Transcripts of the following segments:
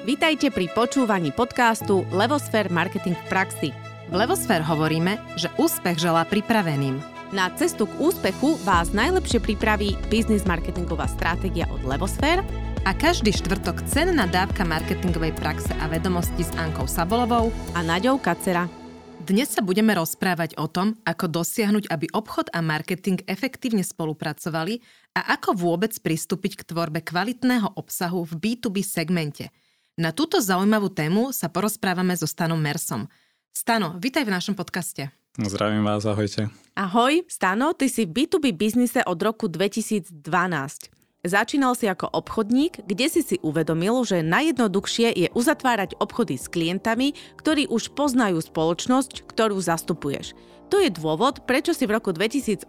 Vitajte pri počúvaní podcastu Levosfér Marketing v praxi. V Levosfér hovoríme, že úspech želá pripraveným. Na cestu k úspechu vás najlepšie pripraví biznis marketingová stratégia od Levosfér a každý štvrtok cenná dávka marketingovej praxe a vedomosti s Ankou Sabolovou a Naďou Kacera. Dnes sa budeme rozprávať o tom, ako dosiahnuť, aby obchod a marketing efektívne spolupracovali a ako vôbec pristúpiť k tvorbe kvalitného obsahu v B2B segmente. Na túto zaujímavú tému sa porozprávame so Stanom Mersom. Stano, vitaj v našom podcaste. Zdravím vás, ahojte. Ahoj, Stano, ty si v B2B biznise od roku 2012. Začínal si ako obchodník, kde si si uvedomil, že najjednoduchšie je uzatvárať obchody s klientami, ktorí už poznajú spoločnosť, ktorú zastupuješ. To je dôvod, prečo si v roku 2018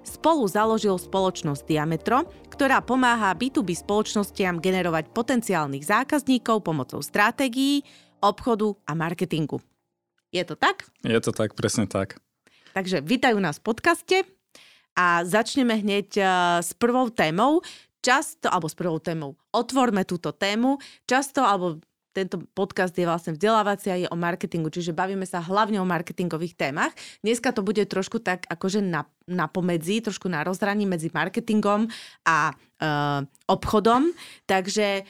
spolu založil spoločnosť Diametro, ktorá pomáha B2B spoločnostiam generovať potenciálnych zákazníkov pomocou stratégií, obchodu a marketingu. Je to tak? Je to tak, presne tak. Takže vítajú nás v podcaste. A začneme hneď s prvou témou. Otvorme túto tému. Tento podcast je vlastne vzdelávacia, je o marketingu, čiže bavíme sa hlavne o marketingových témach. Dneska to bude trošku tak akože na pomedzi, trošku na rozhraní medzi marketingom a obchodom. Takže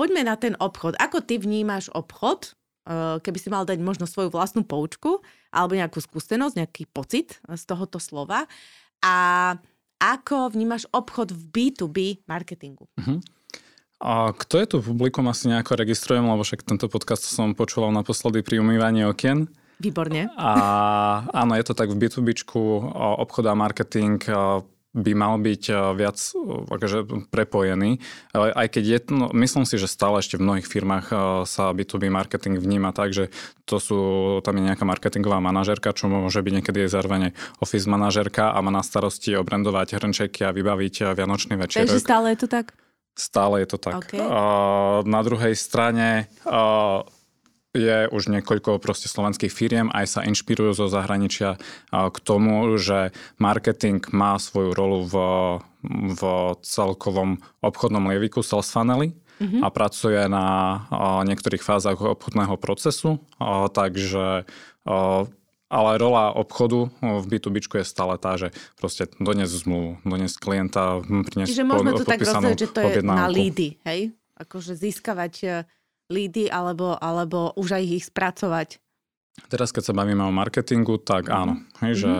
poďme na ten obchod. Ako ty vnímaš obchod? Keby si mal dať možno svoju vlastnú poučku alebo nejakú skúsenosť, nejaký pocit z tohoto slova. A ako vnímaš obchod v B2B marketingu? Uh-huh. A kto je tu publikum, asi nejako registrujem, lebo však tento podcast som počúval naposledy pri umývaní okien. Výborne. A áno, je to tak v B2Bčku, obchod a marketing by mal byť viac akože prepojený. Aj keď je, no, myslím si, že stále ešte v mnohých firmách sa B2B marketing vníma tak, že tam je nejaká marketingová manažérka, čo môže byť niekedy zároveň office manažérka a má na starosti obrandovať hrnčeky a vybaviť vianočný večerok. Takže stále je to tak? Stále je to tak. Okay. Na druhej strane... je už niekoľko proste slovenských firiem, aj sa inšpirujú zo zahraničia k tomu, že marketing má svoju rolu v celkovom obchodnom lieviku sales funnely, mm-hmm, a pracuje na niektorých fázach obchodného procesu, takže ale rola obchodu v B2Bčku je stále tá, že proste doniesť zmluvu, doniesť klienta, priniesť podpísanú objednávku. Čiže môžeme to tak rozdieť, že to je na lídy, hej? Akože získavať lídy alebo už aj ich spracovať. Teraz, keď sa bavíme o marketingu, tak áno. Hej, že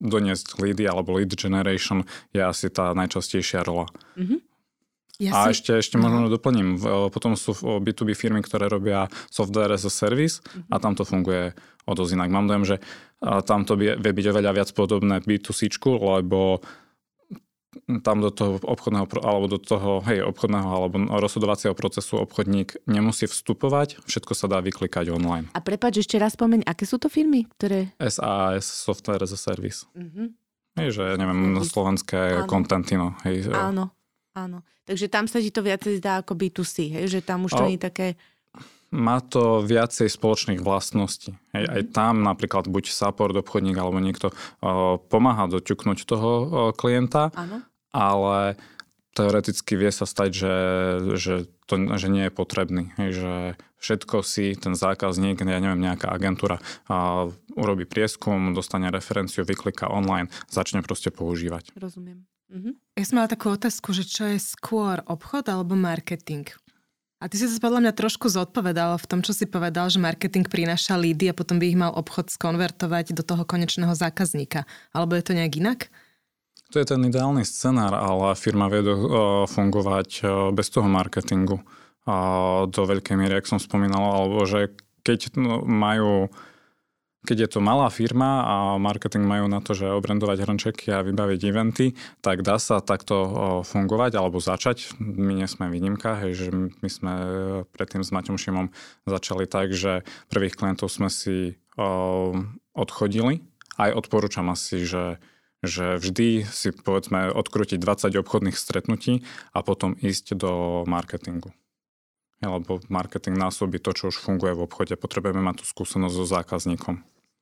doniesť lídy alebo lead generation je asi tá najčastejšia rola. Mm-hmm. A ešte možno doplním. Potom sú B2B firmy, ktoré robia software as a service, mm-hmm, a tam to funguje o dosť inak. Mám dojem, že tam to vie byť oveľa viac podobné B2Cčku, lebo tam do toho obchodného alebo do toho obchodného alebo rozhodovacieho procesu obchodník nemusí vstupovať, všetko sa dá vyklikať online. A prepáč, ešte raz spomeň, aké sú to firmy, ktoré... SaaS, Software as a Service. Mhm. Hej, že neviem, slovenské Contentino. Hej. Áno, áno. Takže tam sa ti to viacej zdá ako B2C, hej? Že tam už to nie je také... Má to viacej spoločných vlastností. Hej, aj tam napríklad buď support obchodník alebo niekto pomáha doťuknúť toho klienta, ano, ale teoreticky vie sa stať, že nie je potrebný. Hej, že všetko si ten zákazník, nejaká agentúra urobí prieskum, dostane referenciu, vyklika online, začne proste používať. Rozumiem. Mhm. Ja som mala takú otázku, že čo je skôr obchod alebo marketing? A ty si sa podľa mňa trošku zodpovedal v tom, čo si povedal, že marketing prináša lídy a potom by ich mal obchod skonvertovať do toho konečného zákazníka. Alebo je to nejak inak? To je ten ideálny scenár, ale firma vie fungovať bez toho marketingu do veľkej miery, jak som spomínal, alebo že keď je to malá firma a marketing majú na to, že obrandovať hrnčeky a vybaviť eventy, tak dá sa takto fungovať alebo začať. My nie sme výnimka, hej, že my sme predtým s Maťom Šimom začali tak, že prvých klientov sme si odchodili. Aj odporúčam asi, že vždy si povedzme odkrútiť 20 obchodných stretnutí a potom ísť do marketingu. Alebo marketing násobí to, čo už funguje v obchode. Potrebujeme mať tú skúsenosť so zákazníkom.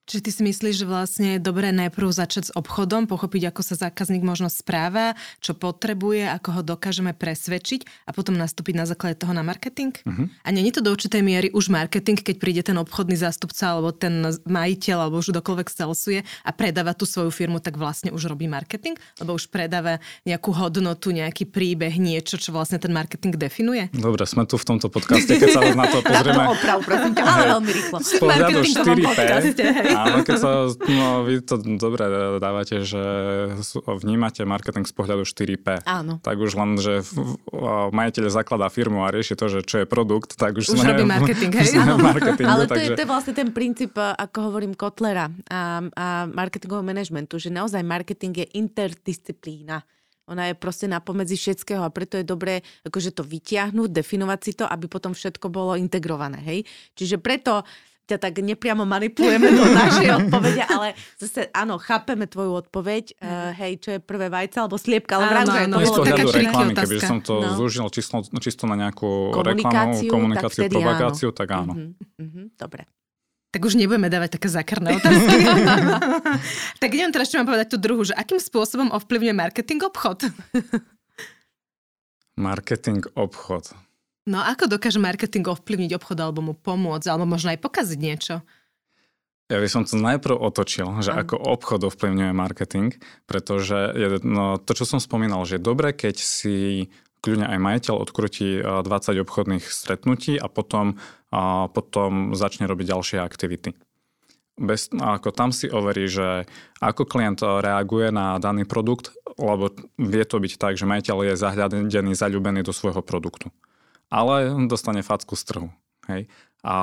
Čiže ty si myslíš, že vlastne je dobré najprv začať s obchodom, pochopiť, ako sa zákazník možno správa, čo potrebuje, ako ho dokážeme presvedčiť a potom nastúpiť na základe toho na marketing? Uh-huh. A nie je to do určitej miery už marketing, keď príde ten obchodný zástupca alebo ten majiteľ alebo už kdokoľvek salesuje a predáva tú svoju firmu, tak vlastne už robí marketing, lebo už predáva nejakú hodnotu, nejaký príbeh, niečo, čo vlastne ten marketing definuje? Dobre, sme tu v tomto podcaste, keď sa na to pozrieme. Na to oprav, prosím ťa, ale veľmi rýchlo. Z pohľadu 4P. Áno, keď sa, no vy to dobre dávate, že vnímate marketing z pohľadu 4P. Áno. Tak už len, že majiteľ zakladá firmu a rieši to, že čo je produkt, tak už sme... Už robí marketing, hej? Áno, ale takže... to je vlastne ten princíp, ako hovorím, Kotlera a marketingového manažmentu, že naozaj marketing je interdisciplína. Ona je proste napomedzi všetkého a preto je dobré akože to vytiahnuť, definovať si to, aby potom všetko bolo integrované, hej? Čiže preto... ťa tak nepriamo manipulujeme do našej odpovede, ale zase, áno, chápeme tvoju odpoveď, hej, čo je prvé vajca alebo sliepka, ale vrám, že to bolo taká širká otázka. Kebyže som to zúžil čisto na nejakú reklamu, komunikáciu, tak propagáciu, áno. Tak áno. Uh-huh, uh-huh, dobre. Tak už nebudeme dávať také zákerné otázky. Tak idem teraz, čo mám povedať tú druhú, že akým spôsobom ovplyvňuje marketing obchod? Marketing obchod... No ako dokáže marketing ovplyvniť obchod alebo mu pomôcť, alebo možno aj pokaziť niečo? Ja by som to najprv otočil, že ako obchod ovplyvňuje marketing, pretože to, čo som spomínal, že je dobré, keď si kľudne aj majiteľ odkrutí 20 obchodných stretnutí a potom začne robiť ďalšie aktivity. Ako tam si overí, že ako klient reaguje na daný produkt, lebo vie to byť tak, že majiteľ je zahľadený, zaľúbený do svojho produktu. Ale dostane facku z trhu. Hej. A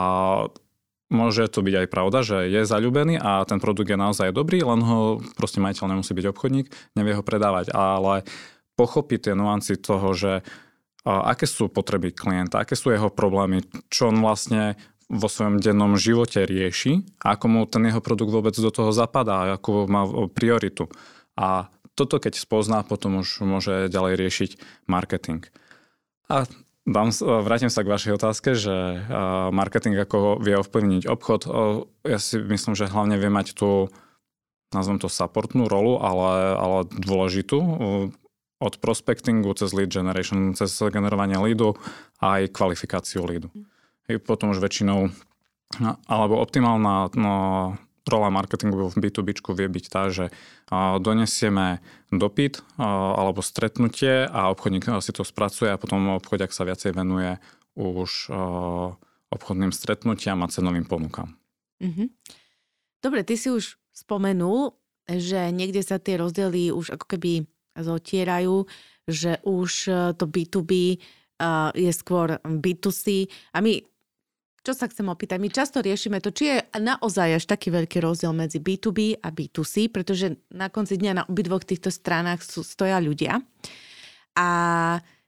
môže to byť aj pravda, že je zaľúbený a ten produkt je naozaj dobrý, len ho proste majiteľ nemusí byť obchodník, nevie ho predávať, ale pochopí tie nuancy toho, že aké sú potreby klienta, aké sú jeho problémy, čo on vlastne vo svojom dennom živote rieši, ako mu ten jeho produkt vôbec do toho zapadá, akú má prioritu. A toto keď spozná, potom už môže ďalej riešiť marketing. A vrátim sa k vašej otázke, že marketing ako vie ovplyvniť obchod. Ja si myslím, že hlavne vie mať tú, nazvem to supportnú rolu, ale dôležitú. Od prospectingu cez lead generation, cez generovanie leadu aj kvalifikáciu leadu. I potom už väčšinou, alebo optimálna rola marketingu v B2Bčku vie byť tá, že donesieme dopyt alebo stretnutie a obchodník si to spracuje a potom obchodiak sa viacej venuje už obchodným stretnutiam a cenovým ponukám. Mhm. Dobre, ty si už spomenul, že niekde sa tie rozdiely už ako keby zotierajú, že už to B2B je skôr B2C a my... Čo sa chcem opýtať? My často riešime to, či je naozaj až taký veľký rozdiel medzi B2B a B2C, pretože na konci dňa na obidvoch týchto stranách stoja ľudia. A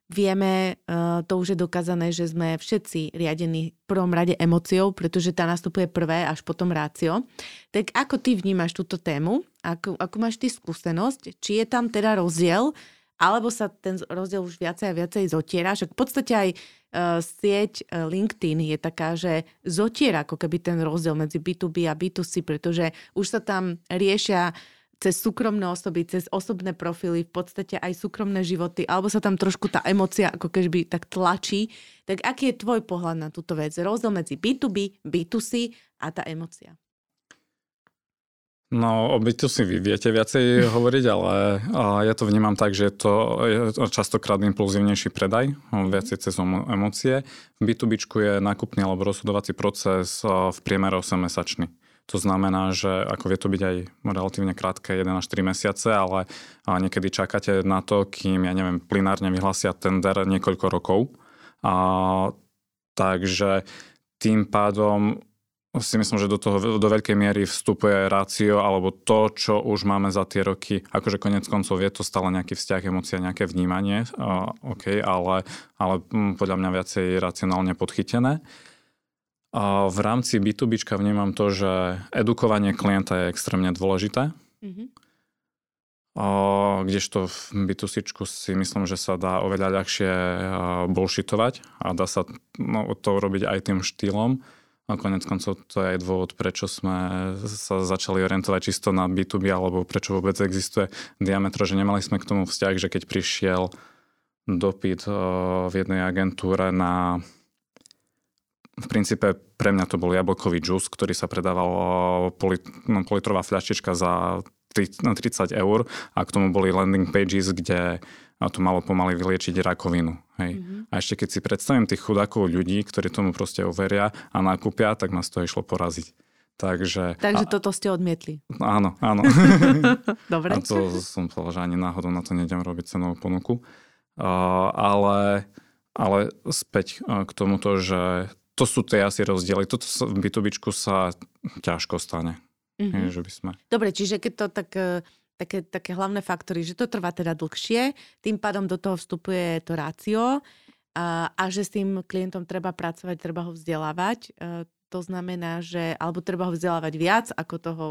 vieme, to už je dokázané, že sme všetci riadení v prvom rade emóciou, pretože tá nastupuje prvé, až potom rácio. Tak ako ty vnímaš túto tému? Ako máš ty skúsenosť? Či je tam teda rozdiel? Alebo sa ten rozdiel už viacej a viacej zotiera. Však v podstate aj sieť LinkedIn je taká, že zotiera ako keby ten rozdiel medzi B2B a B2C, pretože už sa tam riešia cez súkromné osoby, cez osobné profily, v podstate aj súkromné životy, alebo sa tam trošku tá emócia ako keby tak tlačí. Tak aký je tvoj pohľad na túto vec? Rozdiel medzi B2B, B2C a tá emócia? No, o B2C vy viete viacej hovoriť, ale ja to vnímam tak, že je to častokrát impulzívnejší predaj, viacej cez emócie. V B2Bčku je nákupný alebo rozhodovací proces v priemere 8-mesačný. To znamená, že ako vie to byť aj relatívne krátke, 1 až 3 mesiace, ale niekedy čakáte na to, kým, ja neviem, plinárne vyhlasia tender niekoľko rokov. Takže tým pádom... si myslím, že do veľkej miery vstupuje rácio alebo to, čo už máme za tie roky. Akože konec koncov je to stále nejaký vzťah, emócia, nejaké vnímanie, ale podľa mňa viacej racionálne podchytené. V rámci B2Bčka vnímam to, že edukovanie klienta je extrémne dôležité, kdežto v B2Cčku si myslím, že sa dá oveľa ľahšie bullshitovať a dá sa to urobiť aj tým štýlom, A konec koncov to je aj dôvod, prečo sme sa začali orientovať čisto na B2B, alebo prečo vôbec existuje Diametro, že nemali sme k tomu vzťah, že keď prišiel dopyt v jednej agentúre na... V princípe pre mňa to bol jablkový džús, ktorý sa predával politrová fľaštička za 30 eur a k tomu boli landing pages, kde to malo pomaly vyliečiť rakovinu. Hej. Mm-hmm. A ešte keď si predstavím tých chudákov ľudí, ktorí tomu proste uveria a nakúpia, tak ma z toho išlo poraziť. Takže toto ste odmietli. Áno, áno. Dobre. A to som povedal, že ani náhodou na to nejdem robiť cenovú ponuku. Ale späť k tomuto, že to sú tie asi rozdiely. Toto v B2Bčku sa ťažko stane. Mm-hmm. Že by sme... Dobre, čiže keď to tak... Také hlavné faktory, že to trvá teda dlhšie, tým pádom do toho vstupuje to rácio a že s tým klientom treba pracovať, treba ho vzdelávať. To znamená, že alebo treba ho vzdelávať viac ako toho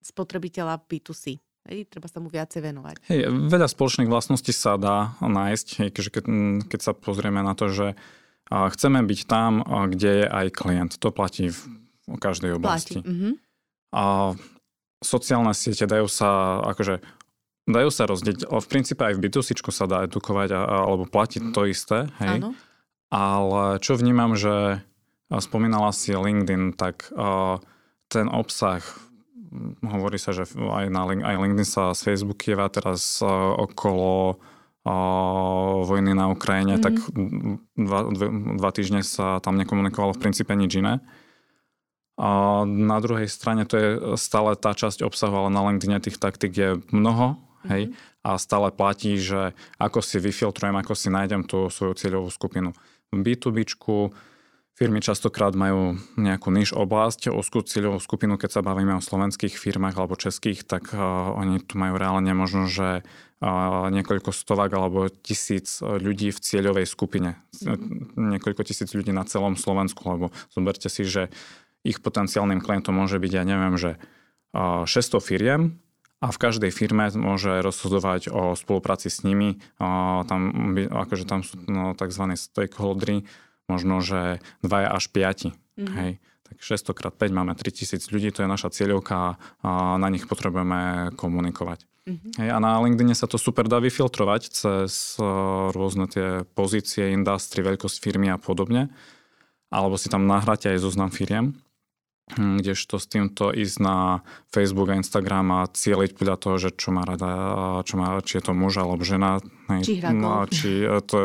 spotrebiteľa B2C. Treba sa mu viacej venovať. Hej, veľa spoločných vlastností sa dá nájsť, keď sa pozrieme na to, že chceme byť tam, kde je aj klient. To platí v každej oblasti. Mhm. A sociálne siete dajú sa rozdieť. V princípe aj v B2Cčku sa dá edukovať alebo platiť to isté. Hej. Áno. Ale čo vnímam, že spomínala si LinkedIn, tak ten obsah, hovorí sa, že aj LinkedIn sa z Facebooku jeva teraz okolo vojny na Ukrajine, mm-hmm. tak dva týždne sa tam nekomunikovalo v princípe nič iné. A na druhej strane to je stále tá časť obsahu, ale na LinkedIne tých taktík je mnoho, hej, a stále platí, že ako si vyfiltrujem, ako si nájdem tú svoju cieľovú skupinu. V B2Bčku firmy častokrát majú nejakú niž oblasť, úzkú cieľovú skupinu, keď sa bavíme o slovenských firmách alebo českých, tak oni tu majú reálne možno, že niekoľko stovák alebo 1000 ľudí v cieľovej skupine. Mm-hmm. Niekoľko tisíc ľudí na celom Slovensku, lebo zoberte si, že ich potenciálnym klientom môže byť, ja neviem, že 600 firiem a v každej firme môže rozhodovať o spolupráci s nimi. Tam sú tzv. Stakeholdery, možno, že 2 až 5. Mm-hmm. Hej. Tak 600x5 máme 3000 ľudí, to je naša cieľovka a na nich potrebujeme komunikovať. Mm-hmm. Hej, a na LinkedIne sa to super dá vyfiltrovať cez rôzne tie pozície, industry, veľkosť firmy a podobne. Alebo si tam nahráte aj zoznam firiem, kdežto s týmto ísť na Facebook a Instagram a cieliť podľa toho, že čo má rada, či je to muž alebo žena. Či hrá golf.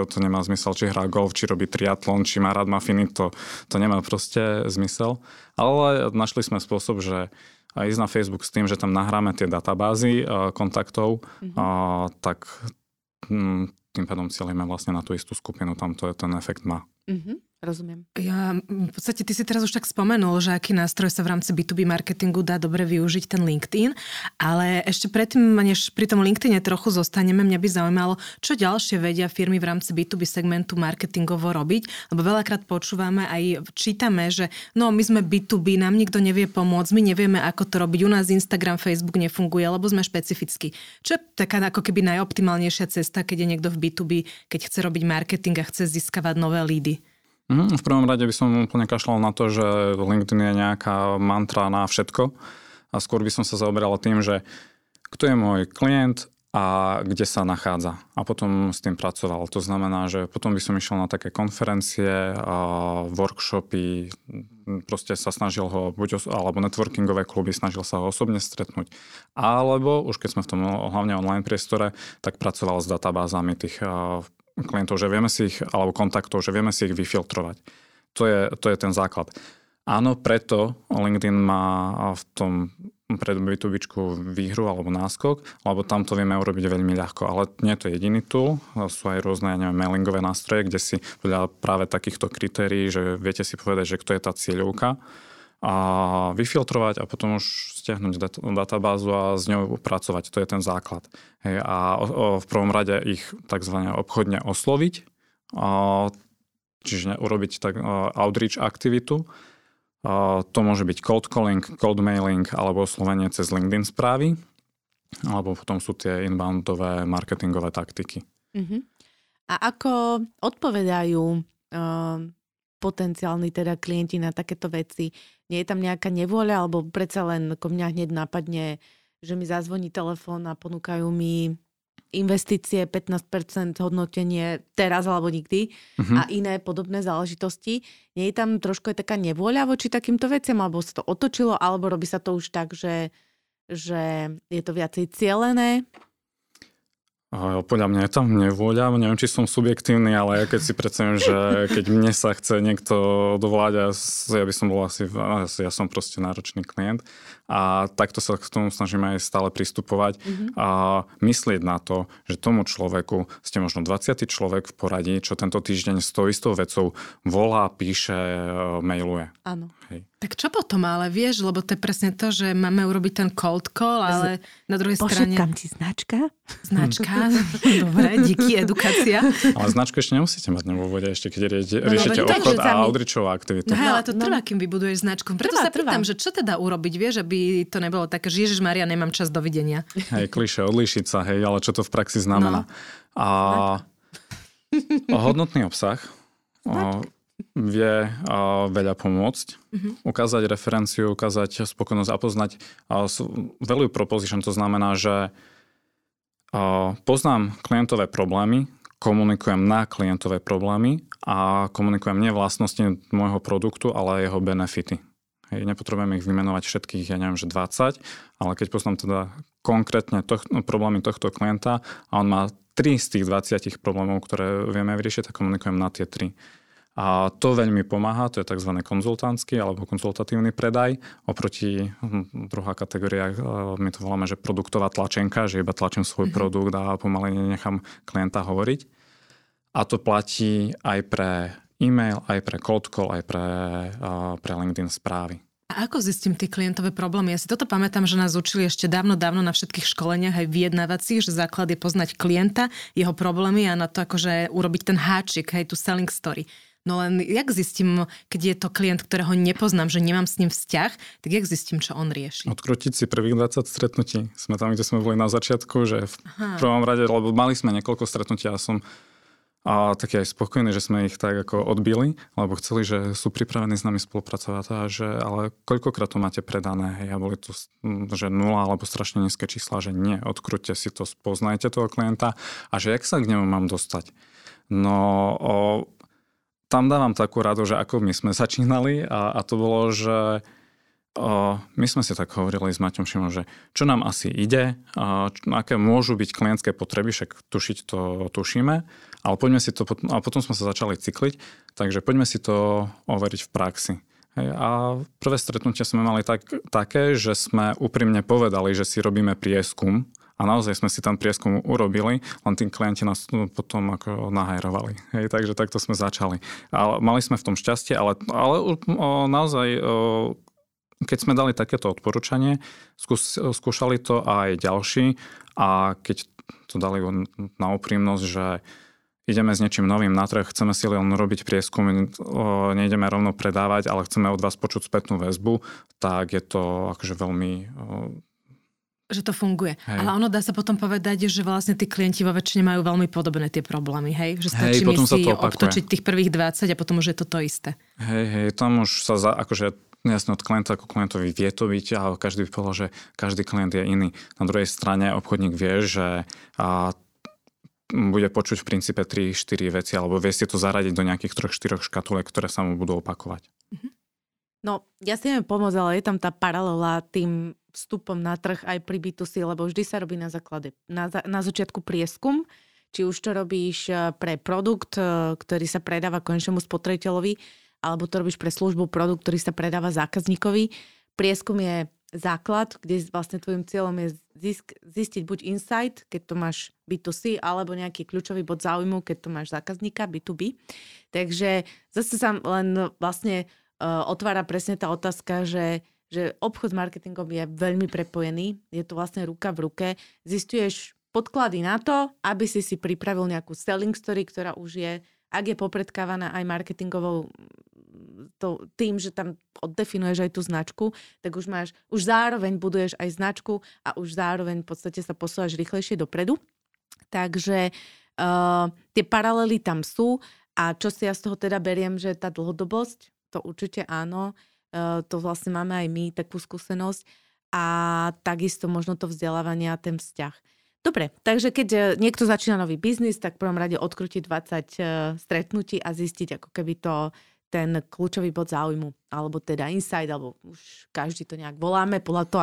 To nemá zmysel, či hrá golf, či robí triatlon, či má rád mafiny, to nemá proste zmysel. Ale našli sme spôsob, že ísť na Facebook s tým, že tam nahráme tie databázy kontaktov, tak tým pádom cielíme vlastne na tú istú skupinu, tam to ten efekt má. Mhm. Rozumiem. Ja, v podstate, ty si teraz už tak spomenul, že aký nástroj sa v rámci B2B marketingu dá dobre využiť ten LinkedIn, ale ešte predtým, než pri tom LinkedIne trochu zostaneme, mňa by zaujímalo, čo ďalšie vedia firmy v rámci B2B segmentu marketingovo robiť, lebo veľakrát počúvame aj čítame, že no my sme B2B, nám nikto nevie pomôcť, my nevieme, ako to robiť, u nás Instagram, Facebook nefunguje, lebo sme špecifickí. Čo je taká ako keby najoptimálnejšia cesta, keď je niekto v B2B, keď chce robiť marketing a chce získavať nové lídy? V prvom rade by som úplne kašľal na to, že LinkedIn je nejaká mantra na všetko a skôr by som sa zaoberal tým, že kto je môj klient a kde sa nachádza. A potom s tým pracoval. To znamená, že potom by som išiel na také konferencie, workshopy, proste sa snažil ho, alebo networkingové kluby, snažil sa ho osobne stretnúť. Alebo, už keď sme v tom hlavne online priestore, tak pracoval s databázami tých klientov, že vieme si ich, alebo kontaktov, že vieme si ich vyfiltrovať. To je ten základ. Áno, preto LinkedIn má v tom pred B2Bčku výhru alebo náskok, lebo tam to vieme urobiť veľmi ľahko. Ale nie to je jediný tool. Sú aj rôzne, mailingové nástroje, kde si podľa práve takýchto kritérií, že viete si povedať, že kto je tá cieľovka a vyfiltrovať a potom už stiahnuť databázu a s ňou pracovať. To je ten základ. Hej, a v prvom rade ich takzvané obchodne osloviť, čiže urobiť tak outreach aktivitu. To môže byť cold calling, cold mailing alebo oslovenie cez LinkedIn správy, alebo potom sú tie inboundové marketingové taktiky. Uh-huh. A ako odpovedajú potenciálni teda klienti na takéto veci? Nie je tam nejaká nevôľa, alebo predsa len ako mňa hneď napadne, že mi zazvoní telefón a ponúkajú mi investície 15% hodnotenie teraz alebo nikdy a iné podobné záležitosti. Nie je tam trošku je taká nevôľa voči takýmto veciam, alebo sa to otočilo, alebo robí sa to už tak, že je to viacej cielené? Podľa mňa je tam nevôľa, neviem, či som subjektívny, ale keď si predstavím, že keď mne sa chce niekto dovládať, ja by som bol asi, ja som proste náročný klient a takto sa k tomu snažím aj stále pristupovať a myslieť na to, že tomu človeku ste možno 20. človek v poradí, čo tento týždeň s tou istou vecou volá, píše, mailuje. Áno. Hej. Tak čo potom, ale vieš, lebo to je presne to, že máme urobiť ten cold call, ale na druhej strane... Pošetkám ti značka. Značka, dobre, díky, edukácia. Ale značku ešte nemusíte mať vo vode, ešte keď riešite obchod a outreachová aktivita. No, ale to trvá, kým vybuduješ značku. Preto sa pýtam, že čo teda urobiť, vieš, aby to nebolo také, že Ježišmaria, nemám čas, dovidenia. Hej, klišé, odlíšiť sa, hej, ale čo to v praxi znamená? No. A hodnotný obsah... vie veľa pomôcť, ukázať referenciu, ukázať spokojnosť a poznať value proposition, to znamená, že poznám klientové problémy, komunikujem na klientové problémy a komunikujem nie vlastnosti môjho produktu, ale jeho benefity. Hej, nepotrebujem ich vymenovať všetkých, ja neviem, že 20, ale keď poznám teda konkrétne problémy tohto klienta a on má 3 z tých 20 problémov, ktoré vieme vyriešiť, tak komunikujem na tie 3. A to veľmi pomáha, to je tzv. Konzultantský alebo konzultatívny predaj. Oproti druhá kategória, my to voláme, že produktová tlačenka, že iba tlačím svoj produkt a pomaly nenechám klienta hovoriť. A to platí aj pre e-mail, aj pre cold call, aj pre LinkedIn správy. A ako zistím tie klientové problémy? Ja si toto pamätám, že nás učili ešte dávno na všetkých školeniach aj vyjednávacích, že základ je poznať klienta, jeho problémy a na to akože urobiť ten háčik, hej, tú selling story. No len jak zistím, keď je to klient, ktorého nepoznám, že nemám s ním vzťah, tak jak zistím, čo on rieši? Odkrútiť si prvých 20 stretnutí. Sme tam, kde sme boli na začiatku, že v prvom rade, lebo mali sme niekoľko stretnutí a som taký aj spokojný, že sme ich tak ako odbili, lebo chceli, že sú pripravení s nami spolupracovať a že ale koľkokrát to máte predané, hej, a boli tu, že 0 alebo strašne nízke čísla, že nie, odkrúťte si to, spoznajte toho klienta a že jak sa k nemu mám dostať. Tam dávam takú radu, že ako my sme začínali a to bolo, že my sme si tak hovorili s Maťom Šimom, že čo nám asi ide, aké môžu byť klientské potreby, však tušiť to tušíme, ale poďme si to, a potom sme sa začali cykliť, takže poďme si to overiť v praxi. Hej, a prvé stretnutie sme mali také, že sme úprimne povedali, že si robíme prieskum. A naozaj sme si tam prieskum urobili, len tí klienti nás potom ako nahajrovali. Hej, takže takto sme začali. A mali sme v tom šťastie, ale naozaj, keď sme dali takéto odporúčanie, skúšali to aj ďalší a keď to dali na úprimnosť, že ideme s niečím novým na trh, chceme si len robiť prieskum, nejdeme rovno predávať, ale chceme od vás počuť spätnú väzbu, tak je to akože veľmi... že to funguje. Hej. Ale ono dá sa potom povedať, že vlastne tí klienti vo väčšine majú veľmi podobné tie problémy, hej? Že stačí mi si obtočiť tých prvých 20 a potom už je to isté. Hej, tam už sa akože jasne od klienta ako klientovi vie to byť a každý by povedal, že každý klient je iný. Na druhej strane obchodník vie, že bude počuť v princípe 3-4 veci alebo vie si to zaradiť do nejakých 3-4 škatulek, ktoré sa mu budú opakovať. No, ja si neviem pomôcť, ale je tam tá paralela tým vstupom na trh aj pri B2C, lebo vždy sa robí na základe, na začiatku prieskum, či už to robíš pre produkt, ktorý sa predáva konečnému spotrebiteľovi, alebo to robíš pre službu, produkt, ktorý sa predáva zákazníkovi. Prieskum je základ, kde vlastne tvojim cieľom je zistiť buď insight, keď to máš B2C, alebo nejaký kľúčový bod záujmu, keď to máš zákazníka B2B. Takže zase sa len vlastne otvára presne tá otázka, že obchod s marketingom je veľmi prepojený, je to vlastne ruka v ruke. Zisťuješ podklady na to, aby si pripravil nejakú selling story, ktorá už je, ak je popredkávaná aj marketingovou, tým, že tam oddefinuješ aj tú značku, tak už zároveň buduješ aj značku a už zároveň v podstate sa posúvaš rýchlejšie dopredu. Takže tie paralely tam sú A čo si ja z toho teda beriem, že tá dlhodobosť, to určite áno, to vlastne máme aj my, takú skúsenosť a takisto možno to vzdelávanie a ten vzťah. Dobre, takže keď niekto začína nový biznis, tak v prvom rade odkrútiť 20 stretnutí a zistiť ako keby to ten kľúčový bod záujmu, alebo teda insight, alebo už každý to nejak voláme podľa toho,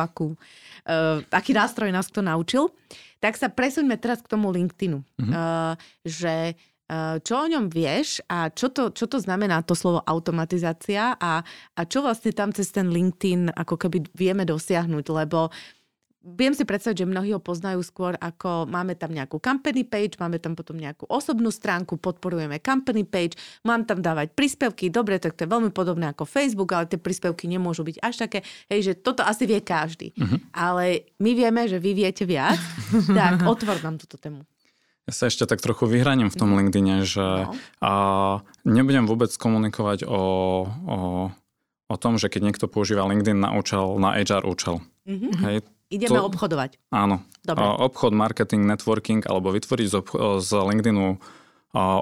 aký nástroj nás kto naučil. Tak sa presuňme teraz k tomu LinkedInu, že čo o ňom vieš a čo to znamená to slovo automatizácia a čo vlastne tam cez ten LinkedIn ako keby vieme dosiahnuť, lebo viem si predstaviť, že mnohí ho poznajú skôr ako máme tam nejakú company page, máme tam potom nejakú osobnú stránku, podporujeme company page, mám tam dávať príspevky, dobre, tak to je veľmi podobné ako Facebook, ale tie príspevky nemôžu byť až také, hej, že toto asi vie každý. Ale my vieme, že vy viete viac, tak otvor nám túto tému. Ja sa ešte tak trochu vyhraním v tom LinkedIne, že nebudem vôbec komunikovať o tom, že keď niekto používa LinkedIn na účel, na HR účel. Hej, ideme obchodovať. Áno. Dobre. Obchod, marketing, networking, alebo vytvoriť z LinkedInu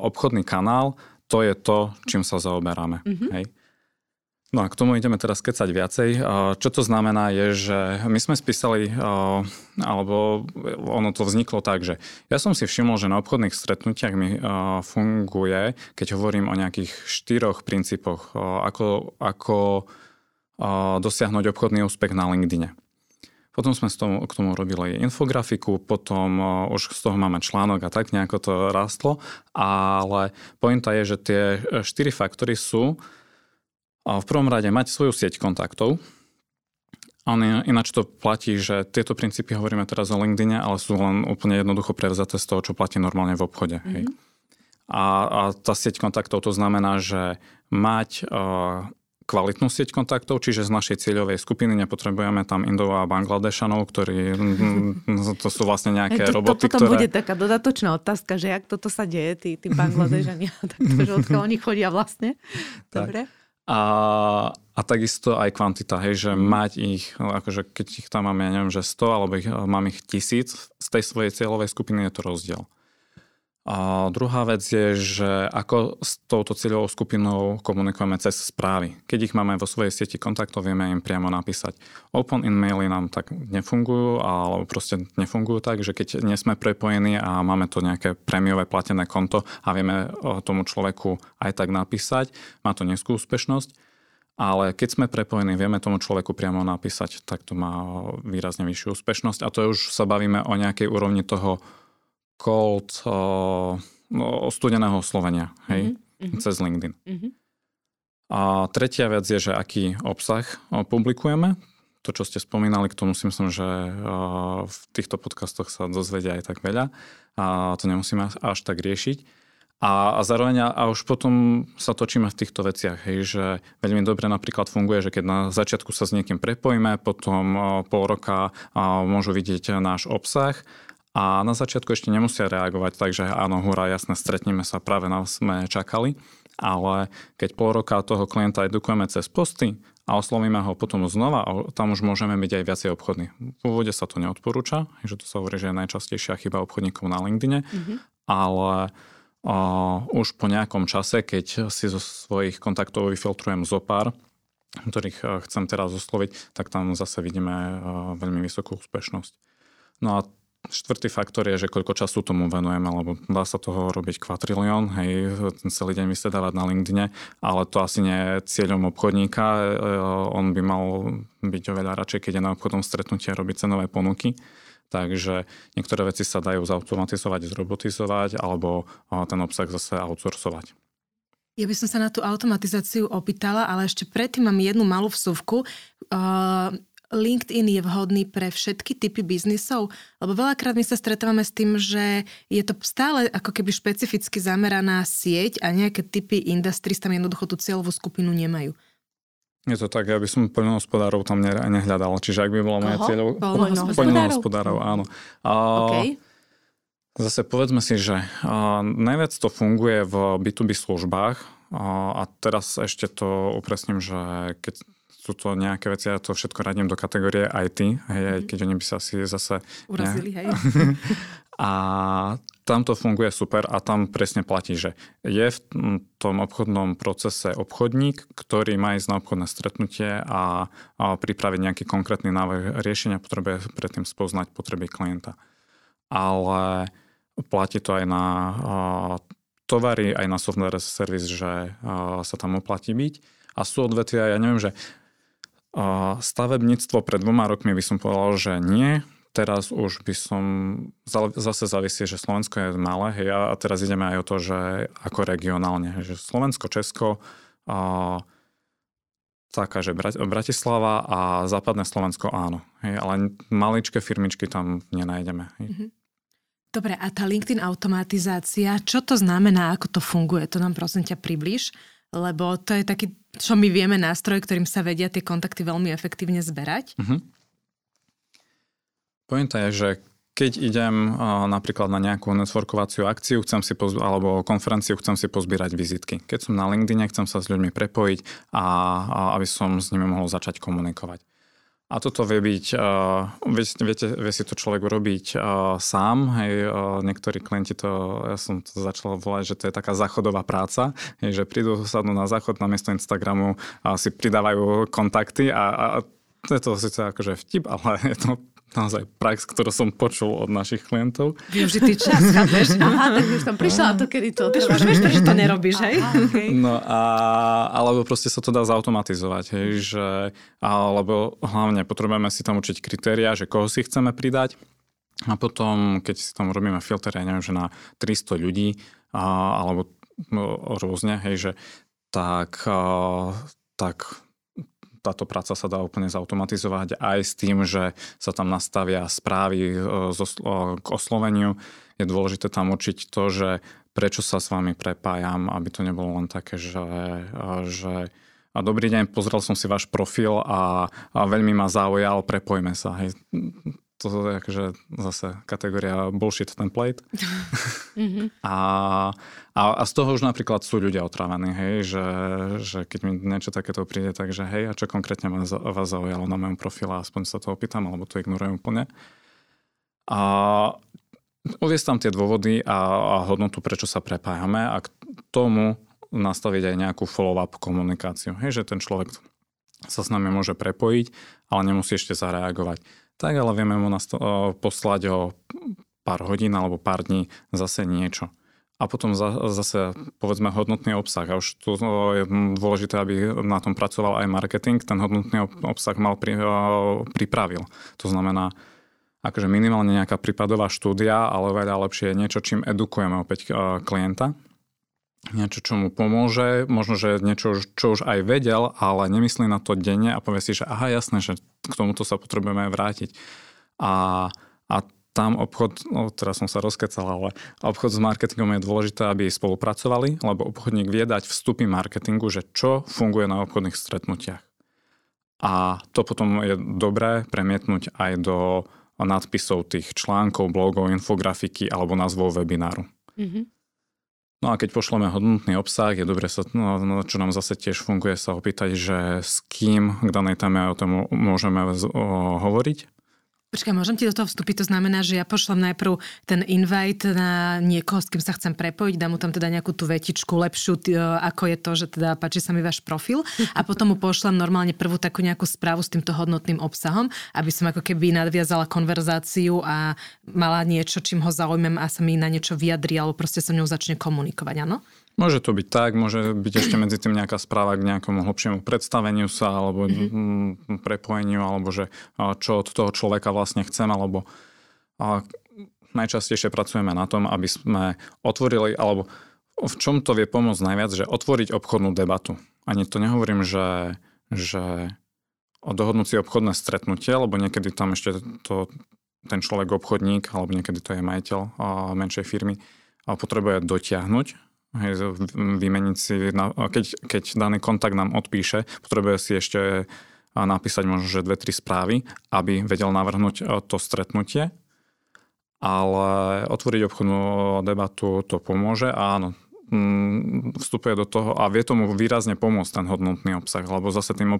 obchodný kanál, to je to, čím sa zaoberáme. Hej. No a k tomu ideme teraz kecať viacej. Čo to znamená je, že my sme spísali, alebo ono to vzniklo tak, že ja som si všimol, že na obchodných stretnutiach mi funguje, keď hovorím o nejakých 4 princípoch, ako dosiahnuť obchodný úspech na LinkedIne. Potom sme k tomu robili infografiku, potom už z toho máme článok a tak nejako to rástlo, ale pointa je, že tie 4 faktory sú v prvom rade mať svoju sieť kontaktov. Ináč to platí, že tieto princípy hovoríme teraz o LinkedIne, ale sú len úplne jednoducho prevzaté z toho, čo platí normálne v obchode. Hej. A tá sieť kontaktov to znamená, že mať kvalitnú sieť kontaktov, čiže z našej cieľovej skupiny nepotrebujeme tam Indov a Bangladešanov, ktorí to sú vlastne nejaké roboty, ktoré... Toto bude taká dodatočná otázka, že jak toto sa deje, tí Bangladešani, takže odkiaľ oni chodia vlastne. Dobre. Tak. A takisto aj kvantita, hej, že mať ich, akože keď ich tam máme, ja neviem, že 100, alebo mám ich 1000, z tej svojej cieľovej skupiny je to rozdiel. A druhá vec je, že ako s touto cieľovou skupinou komunikujeme cez správy. Keď ich máme vo svojej sieti kontaktov, vieme im priamo napísať. Open in-maily nám tak nefungujú, alebo proste nefungujú tak, že keď nie sme prepojení a máme to nejaké prémiové platené konto a vieme tomu človeku aj tak napísať, má to nízku úspešnosť, ale keď sme prepojení, vieme tomu človeku priamo napísať, tak to má výrazne vyššiu úspešnosť a to už sa bavíme o nejakej úrovni toho cold studeného oslovenia, hej, cez LinkedIn. A tretia vec je, že aký obsah publikujeme. To, čo ste spomínali, k tomu si myslím, že v týchto podcastoch sa dozvedia aj tak veľa. A to nemusíme až tak riešiť. A zároveň a už potom sa točíme v týchto veciach, hej, že veľmi dobre napríklad funguje, že keď na začiatku sa s niekým prepojíme, potom pol roka môžu vidieť náš obsah. A na začiatku ešte nemusia reagovať, takže áno, hurá, jasné, stretneme sa, práve nás sme čakali, ale keď pol roka toho klienta edukujeme cez posty a oslovíme ho potom znova, tam už môžeme byť aj viacej obchodní. V úvode sa to neodporúča, že to sa hovorí, že je najčastejšia chyba obchodníkov na LinkedIne, ale už po nejakom čase, keď si zo svojich kontaktov vyfiltrujem zopár, ktorých chcem teraz osloviť, tak tam zase vidíme veľmi vysokú úspešnosť. No a 4. faktor je, že koľko času tomu venujeme, lebo dá sa toho robiť kvatrilión, hej, celý deň vysedávať na LinkedIne, ale to asi nie je cieľom obchodníka. On by mal byť oveľa radšej, keď je na obchodnom stretnutí a robiť cenové ponuky. Takže niektoré veci sa dajú zautomatizovať, zrobotizovať, alebo ten obsah zase outsourcovať. Ja by som sa na tú automatizáciu opýtala, ale ešte predtým mám jednu malú vsuvku. LinkedIn je vhodný pre všetky typy biznisov, lebo veľakrát my sa stretávame s tým, že je to stále ako keby špecificky zameraná sieť a nejaké typy industries tam jednoducho tú cieľovú skupinu nemajú. Je to tak, ja by som poľnohospodárov tam nehľadal, čiže ak by bola moja cieľová... Poľnohospodárov, áno. OK. Zase povedzme si, že najviac to funguje v B2B službách a teraz ešte to upresním, že keď sú to nejaké veci, ja to všetko radím do kategórie IT, hej, aj keď oni by sa asi zase... Urazili, hej. A tam to funguje super a tam presne platí, že je v tom obchodnom procese obchodník, ktorý má ísť na obchodné stretnutie a pripraviť nejaký konkrétny návrh riešenia, potrebuje predtým spoznať potreby klienta. Ale platí to aj na tovary, aj na software as a service, že sa tam oplatí byť. A sú odvetvia, ja neviem, že stavebníctvo pred 2 rokmi by som povedal, že nie. Teraz už by som, zase závisí, že Slovensko je malé, hej, a teraz ideme aj o to, že ako regionálne, že Slovensko, Česko, taká, že Bratislava a západné Slovensko áno. Hej, ale maličké firmičky tam nenájdeme. Hej. Dobre, a tá LinkedIn automatizácia, čo to znamená, ako to funguje? To nám prosím ťa približ, lebo to je taký, čo my vieme, nástroj, ktorým sa vedia tie kontakty veľmi efektívne zberať. Mhm. Pointa je, že keď idem napríklad na nejakú networkovaciu akciu, alebo konferenciu, chcem si pozbierať vizitky. Keď som na LinkedIne, chcem sa s ľuďmi prepojiť a aby som s nimi mohol začať komunikovať. A toto vie byť, vie si to človek urobiť sám. Hej, niektorí klienti to, ja som to začal volať, že to je taká záchodová práca, hej, že prídu, sadnú na záchod, na miesto Instagramu a si pridávajú kontakty a to je to síce akože vtip, ale je to naozaj prax, ktorú som počul od našich klientov. Viem, že ty čas chápeš. Aha, tak už tam prišla a to kedy to. Vieš, prečo to nerobíš, hej? Okay. No alebo proste sa to dá zautomatizovať, hej, že alebo hlavne potrebujeme si tam učiť kritériá, že koho si chceme pridať a potom, keď si tam robíme filter, ja neviem, že na 300 ľudí alebo rôzne, hej, že tak táto práca sa dá úplne zautomatizovať aj s tým, že sa tam nastavia správy k osloveniu. Je dôležité tam určiť to, že prečo sa s vami prepájam, aby to nebolo len také, že a dobrý deň, pozrel som si váš profil a veľmi ma zaujal, prepojme sa. Hej. To je akože zase kategória bullshit template. A z toho už napríklad sú ľudia otrávení, hej, že keď mi niečo takéto príde, takže hej, a čo konkrétne vás zaujalo na mojom profile, aspoň sa to opýtam, alebo to ignorujem úplne. A uviesť tam tie dôvody a hodnotu, prečo sa prepájame a k tomu nastaviť aj nejakú follow-up komunikáciu. Hej, že ten človek sa s nami môže prepojiť, ale nemusí ešte zareagovať. Tak, ale vieme mu poslať o pár hodín alebo pár dní zase niečo. A potom zase, povedzme, hodnotný obsah. A už tu je dôležité, aby na tom pracoval aj marketing. Ten hodnotný obsah mal pripravil. To znamená, akože minimálne nejaká prípadová štúdia, ale veľa lepšie je niečo, čím edukujeme opäť klienta. Niečo, čo mu pomôže, možno, že niečo, čo už aj vedel, ale nemyslí na to denne a povie si, že aha, jasné, že k tomuto sa potrebujeme vrátiť. A tam obchod, teraz som sa rozkecal, ale obchod s marketingom je dôležité, aby spolupracovali, lebo obchodník vie dať vstupy marketingu, že čo funguje na obchodných stretnutiach. A to potom je dobré premietnúť aj do nadpisov tých článkov, blogov, infografiky alebo názvov webináru. Mhm. No a keď pošleme hodnotný obsah, je dobre sa, čo nám zase tiež funguje, sa opýtať, že s kým k danej téme o tom môžeme hovoriť. Počkaj, môžem ti do toho vstúpiť? To znamená, že ja pošlem najprv ten invite na niekoho, s kým sa chcem prepojiť, dám mu tam teda nejakú tú vetičku lepšiu, ako je to, že teda páči sa mi váš profil a potom mu pošlem normálne prvú takú nejakú správu s týmto hodnotným obsahom, aby som ako keby nadviazala konverzáciu a mala niečo, čím ho zaujímam a sa mi na niečo vyjadri alebo proste sa mňou začne komunikovať, áno? Môže to byť tak, môže byť ešte medzi tým nejaká správa k nejakomu hlbšiemu predstaveniu sa alebo prepojeniu, alebo že čo od toho človeka vlastne chcem, alebo najčastejšie pracujeme na tom, aby sme otvorili, alebo v čom to vie pomôcť najviac, že otvoriť obchodnú debatu. Ani to nehovorím, že o dohodnúci obchodné stretnutie, lebo niekedy tam ešte ten človek obchodník, alebo niekedy to je majiteľ menšej firmy, potrebuje dotiahnuť. Hej, vymeniť si, keď daný kontakt nám odpíše, potrebuje si ešte napísať možno, že 2-3 správy, aby vedel navrhnúť to stretnutie, ale otvoriť obchodnú debatu to pomôže a áno, vstupuje do toho a vie tomu výrazne pomôcť ten hodnotný obsah, lebo zase tým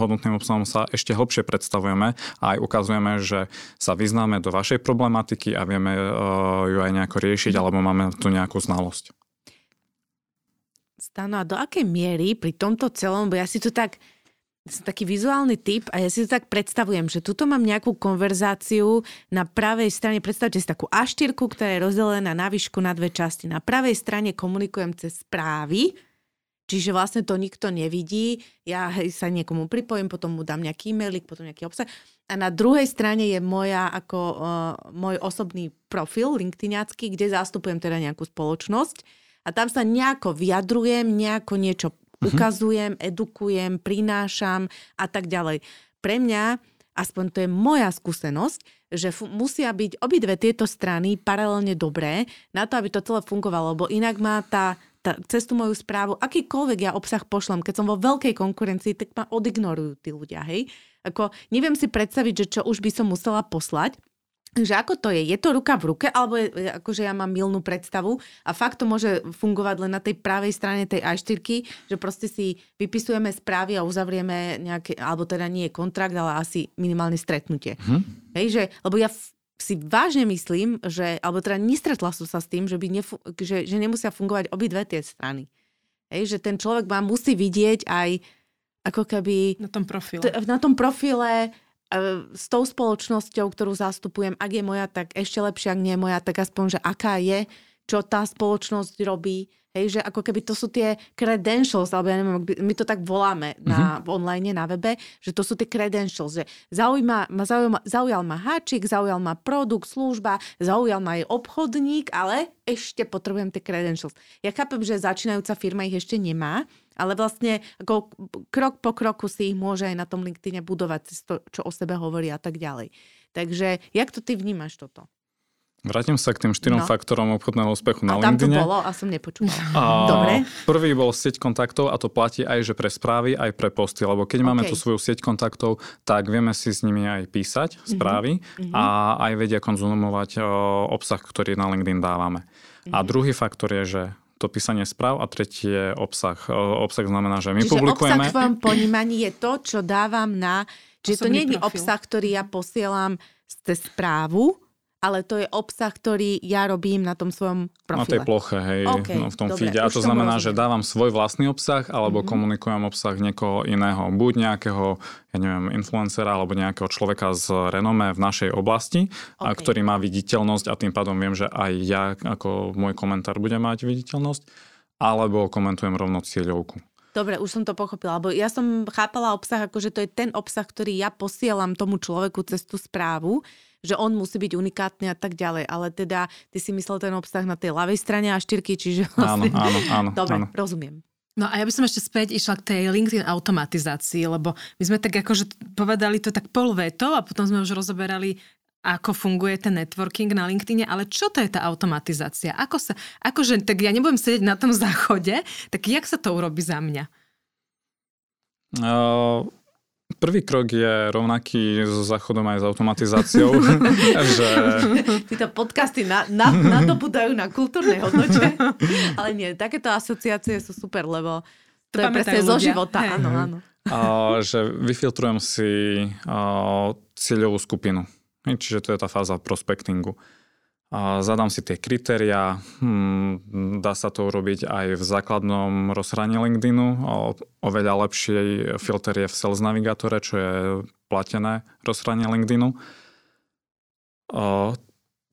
hodnotným obsahom sa ešte hlbšie predstavujeme a aj ukazujeme, že sa vyznáme do vašej problematiky a vieme ju aj nejako riešiť, alebo máme tu nejakú znalosť. Stano, a do akej miery pri tomto celom, bo ja si to tak, som taký vizuálny typ a ja si to tak predstavujem, že tuto mám nejakú konverzáciu na pravej strane, predstavte si takú A4, ktorá je rozdelená na výšku na dve časti. Na pravej strane komunikujem cez správy, čiže vlastne to nikto nevidí, ja sa niekomu pripojím, potom mu dám nejaký e-mailik, potom nejaký obsah. A na druhej strane je moja, ako môj osobný profil LinkedInácky, kde zastupujem teda nejakú spoločnosť. A tam sa nejako vyjadrujem, nejako niečo ukazujem, edukujem, prinášam a tak ďalej. Pre mňa, aspoň to je moja skúsenosť, že musia byť obidve tieto strany paralelne dobré na to, aby to celé fungovalo, lebo inak má tá cez tú moju správu, akýkoľvek ja obsah pošlem, keď som vo veľkej konkurencii, tak ma odignorujú tí ľudia, hej. Ako, neviem si predstaviť, že čo už by som musela poslať, že ako to je? Je to ruka v ruke, alebo je, akože ja mám mylnú predstavu a fakt to môže fungovať len na tej pravej strane tej A4-ky, že proste si vypisujeme správy a uzavrieme nejaké, alebo teda nie je kontrakt, ale asi minimálne stretnutie. Hej, že, lebo ja si vážne myslím, že, alebo teda nestretla som sa s tým, že, že nemusia fungovať obidve tie strany. Hej, že ten človek vám musí vidieť aj ako keby... Na tom profile. Na tom profile... s tou spoločnosťou, ktorú zastupujem, ak je moja, tak ešte lepšie, ak nie je moja, tak aspoň, že aká je, čo tá spoločnosť robí. Hej, že ako keby to sú tie credentials, alebo ja neviem, my to tak voláme na online, na webe, že to sú tie credentials, že zaujal ma háčik, zaujal ma produkt, služba, zaujal ma aj obchodník, ale ešte potrebujem tie credentials. Ja chápem, že začínajúca firma ich ešte nemá, ale vlastne ako krok po kroku si ich môže aj na tom LinkedIne budovať, to, čo o sebe hovorí a tak ďalej. Takže, jak to ty vnímaš toto? Vrátim sa k tým 4 faktorom obchodného úspechu na LinkedIne. A tam to bolo a som nepočula. Dobre. Prvý bol sieť kontaktov a to platí aj že pre správy, aj pre posty, lebo keď máme tú svoju sieť kontaktov, tak vieme si s nimi aj písať správy a aj vedia konzumovať obsah, ktorý na LinkedIn dávame. A druhý faktor je, že to písanie správ a tretí je obsah. Obsah znamená, že my čiže publikujeme... Čiže obsah v tvojom ponímaní je to, čo dávam na... Čiže to nie je obsah, ktorý ja posielam cez správu, ale to je obsah, ktorý ja robím na tom svojom profile. Na tej ploche, hej, v tom feede. A to znamená, že dávam svoj vlastný obsah, alebo komunikujem obsah niekoho iného. Buď nejakého, ja neviem, influencera, alebo nejakého človeka z renome v našej oblasti, a ktorý má viditeľnosť a tým pádom viem, že aj ja, ako môj komentár bude mať viditeľnosť, alebo komentujem rovno cieľovku. Dobre, už som to pochopila, lebo ja som chápala obsah, akože to je ten obsah, ktorý ja posielam tomu človeku cez tú správu, že on musí byť unikátny a tak ďalej, ale teda ty si myslel ten obsah na tej ľavej strane a štyrky, čiže... Áno. Dobre, rozumiem. No a ja by som ešte späť išla k tej LinkedIn automatizácii, lebo my sme tak akože povedali to tak pol vetou a potom sme už rozoberali, ako funguje ten networking na LinkedIne, ale čo to je tá automatizácia? Akože, tak ja nebudem sedieť na tom záchode, tak jak sa to urobí za mňa? Prvý krok je rovnaký so záchodom aj s automatizáciou. Že... Títo podcasty nadobudajú na kultúrnej hodnote, ale nie, takéto asociácie sú super, lebo to je presne zo života. Áno. Že vyfiltrujem si cieľovú skupinu. Čiže to je tá fáza prospektingu. Zadám si tie kritériá, dá sa to urobiť aj v základnom rozhraní LinkedInu, oveľa lepší filter je v Sales Navigátore, čo je platené rozhranie LinkedInu.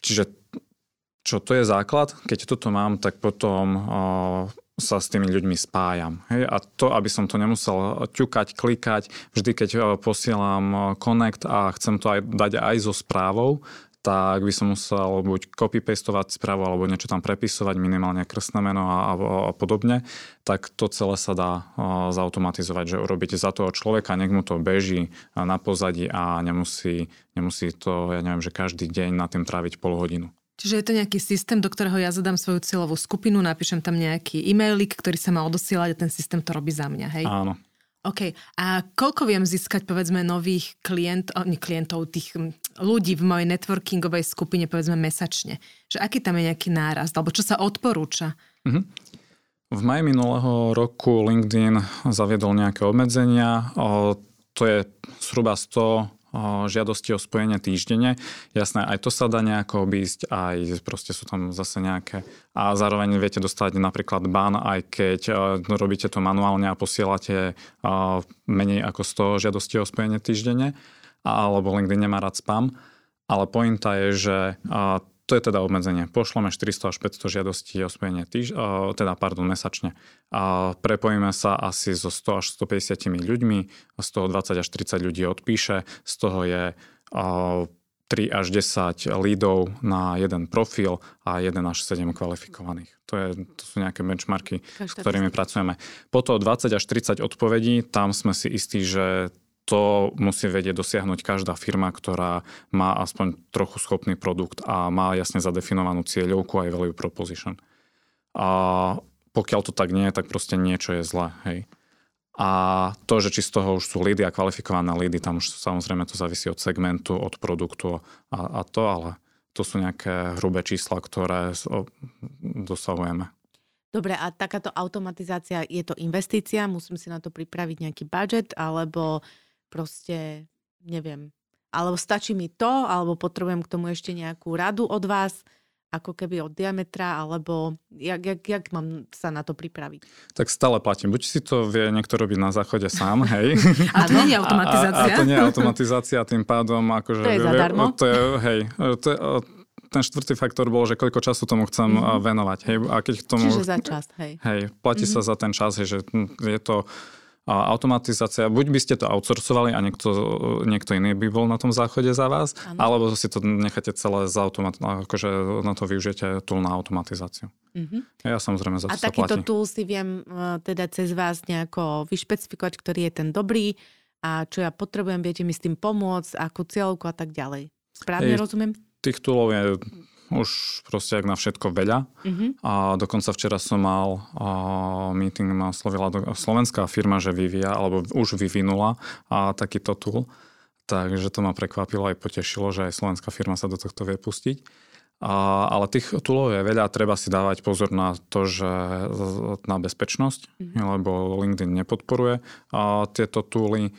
Čiže čo to je základ? Keď toto mám, tak potom sa s tými ľuďmi spájam. Hej? A to, aby som to nemusel ťukať, klikať, vždy keď posielam connect a chcem to aj dať aj so správou, tak by som musel buď copy-pastovať správu, alebo niečo tam prepisovať, minimálne krstné meno a podobne, tak to celé sa dá zautomatizovať, že urobíte za toho človeka, nech mu to beží na pozadí a nemusí to, ja neviem, že každý deň na tým tráviť pol hodinu. Čiže je to nejaký systém, do ktorého ja zadám svoju cieľovú skupinu, napíšem tam nejaký e-mailik, ktorý sa má odosielať a ten systém to robí za mňa, hej? Áno. OK. A koľko viem získať, povedzme, nových klientov, tých ľudí v mojej networkingovej skupine, povedzme, mesačne? Že aký tam je nejaký nárast? Alebo čo sa odporúča? Mhm. V maji minulého roku LinkedIn zaviedol nejaké obmedzenia. To je zhruba 100 žiadostí o spojenie týždenne. Jasné, aj to sa dá nejako obísť, aj proste sú tam zase nejaké. A zároveň viete dostať napríklad ban, aj keď robíte to manuálne a posielate menej ako 100 žiadostí o spojenie týždenne, alebo LinkedIn nemá rád spam. Ale pointa je, že to je teda obmedzenie. Pošleme 400 až 500 žiadostí o spojenie mesačne. A prepojíme sa asi so 100 až 150 ľuďmi, z toho 20 až 30 ľudí odpíše, z toho je 3 až 10 lídov na jeden profil a 1 až 7 kvalifikovaných. To sú nejaké benchmarky, s ktorými pracujeme. Potom 20 až 30 odpovedí, tam sme si istí, že to musí vedieť dosiahnuť každá firma, ktorá má aspoň trochu schopný produkt a má jasne zadefinovanú cieľovku aj value proposition. A pokiaľ to tak nie je, tak proste niečo je zlé. Hej. A to, že či z toho už sú lídy a kvalifikované lídy, tam už samozrejme to závisí od segmentu, od produktu a to, ale to sú nejaké hrubé čísla, ktoré dosahujeme. Dobre, a takáto automatizácia, je to investícia? Musím si na to pripraviť nejaký budget, alebo proste, neviem, alebo stačí mi to, alebo potrebujem k tomu ešte nejakú radu od vás, ako keby od Diametra, alebo jak mám sa na to pripraviť? Tak stále platím. Buď si to vie niekto robiť na záchode sám, hej. A to nie je automatizácia. A to nie je automatizácia, tým pádom akože... To je zadarmo. Ten štvrtý faktor bol, že koľko času tomu chcem venovať. Hej. A keď tomu... Čiže za čas, hej. Hej, platí sa za ten čas, hej, že je to... automatizácia, buď by ste to outsourcovali a niekto iný by bol na tom záchode za vás, ano. Alebo si to necháte celé akože na to využijete tool na automatizáciu. Ja samozrejme za to sa platí. A takýto tool si viem teda cez vás nejako vyšpecifikovať, ktorý je ten dobrý a čo ja potrebujem, viete mi s tým pomôcť, akú cieľovku a tak ďalej. Správne rozumiem? Tých toolov je už proste jak na všetko veľa. A dokonca včera som mal meeting, ma oslovila slovenská firma, že vyvíja, alebo už vyvinula takýto tool. Takže to ma prekvapilo aj potešilo, že aj slovenská firma sa do tohto vie pustiť. Ale tých toolov je veľa, treba si dávať pozor na to, že na bezpečnosť, lebo LinkedIn nepodporuje tieto tooly.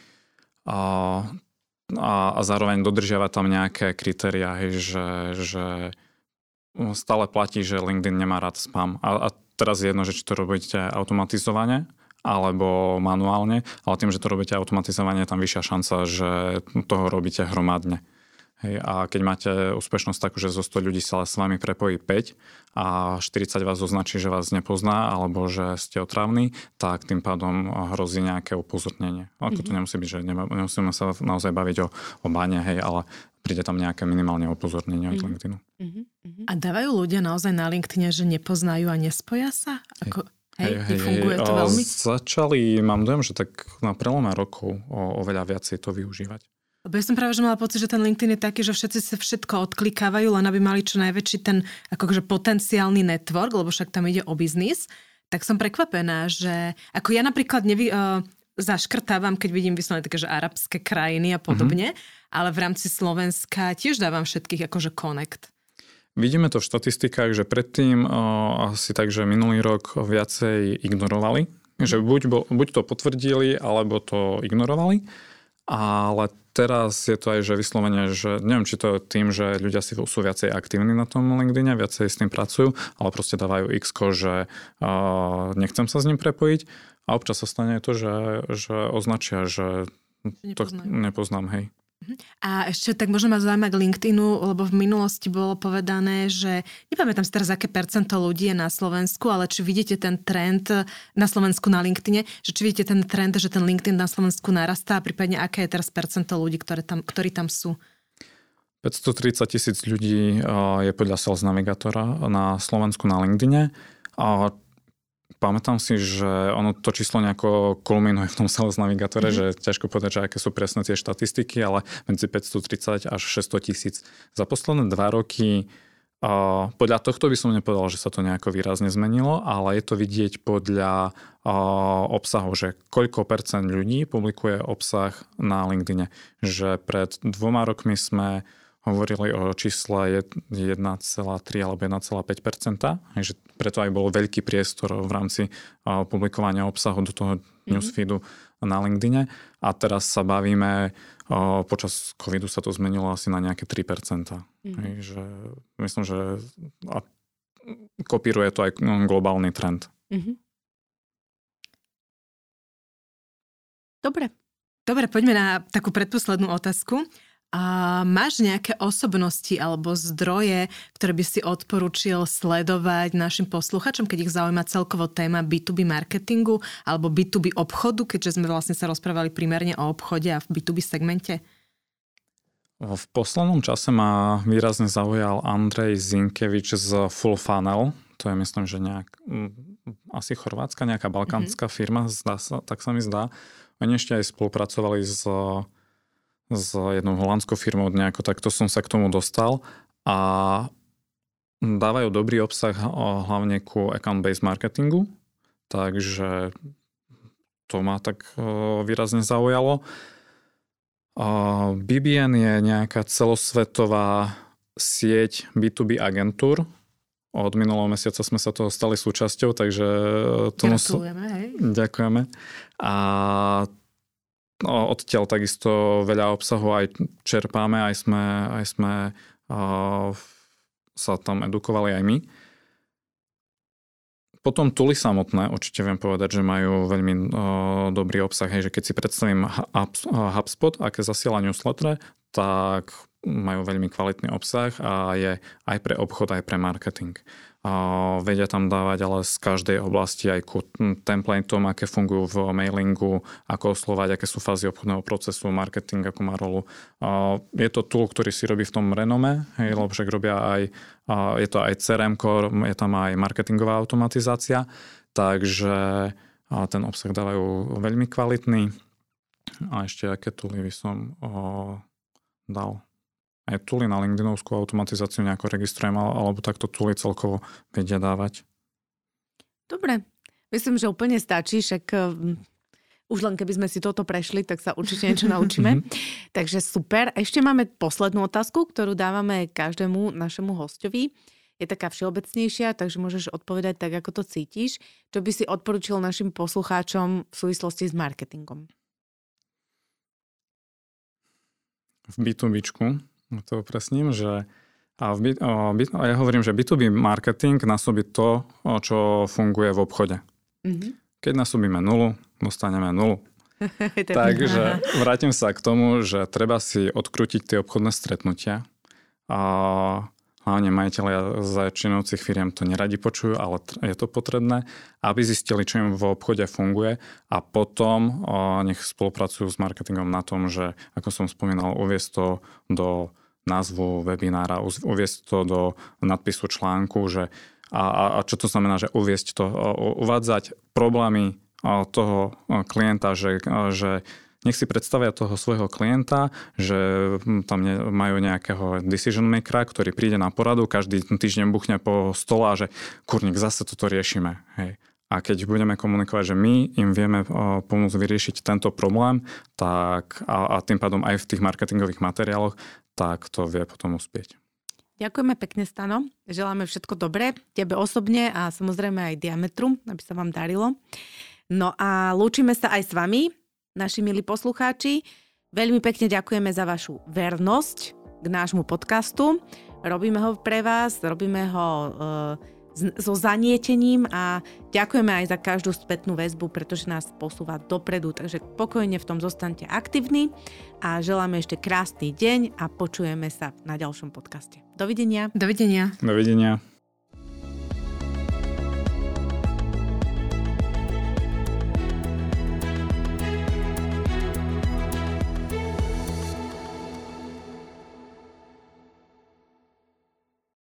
A zároveň dodržiava tam nejaké kritériá, že stále platí, že LinkedIn nemá rád spam. A teraz je jedno, že či to robíte automatizovane alebo manuálne, ale tým, že to robíte automatizovane, je tam vyššia šanca, že toho robíte hromadne. Hej, a keď máte úspešnosť takú, že zo 100 ľudí sa s vami prepojí 5 a 40 vás označí, že vás nepozná alebo že ste otrávni, tak tým pádom hrozí nejaké upozornenie. Ako to nemusí byť, že nemusíme sa naozaj baviť o bane, hej, ale príde tam nejaké minimálne upozornenie od LinkedInu. A dávajú ľudia naozaj na LinkedIne, že nepoznajú a nespoja sa? Ako... Hej, funguje to veľmi? Začali, mám dojem, že tak na prelome rokov oveľa viacej to využívať. Lebo ja som práve, že mala pocit, že ten LinkedIn je taký, že všetci sa všetko odklikávajú, len aby mali čo najväčší ten akože potenciálny network, lebo však tam ide o biznis. Tak som prekvapená, že ako ja napríklad zaškrtávam, keď vidím vyslovene také, že arabské krajiny a podobne, ale v rámci Slovenska tiež dávam všetkých akože connect. Vidíme to v štatistikách, že predtým asi tak, že minulý rok viacej ignorovali, že buď to potvrdili, alebo to ignorovali. Ale teraz je to aj, že vyslovene, že neviem, či to je tým, že ľudia sú viacej aktívni na tom LinkedIne, viacej s tým pracujú, ale proste dávajú x-ko, že nechcem sa s ním prepojiť a občas sa stane to, že označia, že to nepoznám, hej. A ešte tak možno ma zaujíma k LinkedInu, lebo v minulosti bolo povedané, že nepamätám si teraz, aké percento ľudí je na Slovensku, ale či vidíte ten trend na Slovensku na LinkedIne, že či vidíte ten trend, že ten LinkedIn na Slovensku narastá a prípadne aké je teraz percento ľudí, ktorí tam sú? 530,000 ľudí je podľa Sales Navigatora na Slovensku na LinkedIne a pamätám si, že ono to číslo nejako kulminuje v tom Sales Navigatore, že ťažko povedať, že aké sú presne tie štatistiky, ale medzi 530 až 600,000. Za posledné 2 roky, podľa tohto by som nepovedal, že sa to nejako výrazne zmenilo, ale je to vidieť podľa obsahov, že koľko percent ľudí publikuje obsah na LinkedIne. Že pred 2 rokmi sme hovorili o čísle 1,3 alebo 1,5%, takže preto aj bol veľký priestor v rámci publikovania obsahu do toho newsfeedu na LinkedIne. A teraz sa bavíme, počas covidu sa to zmenilo asi na nejaké 3%. Takže myslím, že kopíruje to aj globálny trend. Dobre, poďme na takú predposlednú otázku. Máš nejaké osobnosti alebo zdroje, ktoré by si odporúčil sledovať našim posluchačom, keď ich zaujíma celkovo téma B2B marketingu alebo B2B obchodu, keďže sme vlastne sa rozprávali primárne o obchode a v B2B segmente? V poslednom čase ma výrazne zaujal Andrej Zinkevič z Full Funnel. To je, myslím, že asi chorvátska, nejaká balkánska firma, tak sa mi zdá. Oni ešte aj spolupracovali s jednou holandskou firmou nejako, takto som sa k tomu dostal a dávajú dobrý obsah hlavne ku account-based marketingu, takže to ma tak výrazne zaujalo. BBN je nejaká celosvetová sieť B2B agentúr. Od minulého mesiaca sme sa toho stali súčasťou, takže tomu ďakujeme. A odtiaľ takisto veľa obsahu aj čerpáme, aj sme sa tam edukovali aj my. Potom Tuli samotné, určite viem povedať, že majú veľmi dobrý obsah. Hej, že keď si predstavím HubSpot, aké zasiela newsletter, tak majú veľmi kvalitný obsah a je aj pre obchod, aj pre marketing. Vedia tam dávať ale z každej oblasti aj ku templateom, aké fungujú v mailingu, ako oslovať, aké sú fázy obchodného procesu, marketing, ako má rolu. Je to tool, ktorý si robí v tom renome, hej, lebo však robia aj, je to aj CRM-ko, je tam aj marketingová automatizácia, takže ten obsah dávajú veľmi kvalitný. A ešte aké tooly by som dal. Aj tooly na LinkedInovskú automatizáciu nejako registrujem, alebo takto tooly celkovo vedia dávať. Dobre. Myslím, že úplne stačí, však už len keby sme si toto prešli, tak sa určite niečo naučíme. Takže super. Ešte máme poslednú otázku, ktorú dávame každému našemu hostovi. Je taká všeobecnejšia, takže môžeš odpovedať tak, ako to cítiš. Čo by si odporúčil našim poslucháčom v súvislosti s marketingom? V B2Bčku. To presním, že ja hovorím, že B2B marketing násobí to, čo funguje v obchode. Keď násobíme 0, dostaneme 0. Takže vrátim sa k tomu, že treba si odkrútiť tie obchodné stretnutia. A hlavne majiteľia začínajúcich firiem to neradi počujú, ale je to potrebné, aby zistili, čo im v obchode funguje a potom nech spolupracujú s marketingom na tom, že, ako som spomínal, uviesť to do názvu webinára, uviesť to do nadpisu článku, že, a čo to znamená, že uviesť to, uvádzať problémy toho klienta, že nech si predstavia toho svojho klienta, že tam majú nejakého decision makera, ktorý príde na poradu, každý týždeň buchne po stole a že kurník, zase toto riešime. Hej. A keď budeme komunikovať, že my im vieme pomôcť vyriešiť tento problém, tak a tým pádom aj v tých marketingových materiáloch, tak to vie potom uspieť. Ďakujeme pekne, Stano. Želáme všetko dobré, tebe osobne a samozrejme aj Diametru, aby sa vám darilo. No a lúčime sa aj s vami, naši milí poslucháči. Veľmi pekne ďakujeme za vašu vernosť k nášmu podcastu. Robíme ho pre vás, robíme ho so zanietením a ďakujeme aj za každú spätnú väzbu, pretože nás posúva dopredu, takže pokojne v tom zostaňte aktívni a želáme ešte krásny deň a počujeme sa na ďalšom podcaste. Dovidenia. Dovidenia.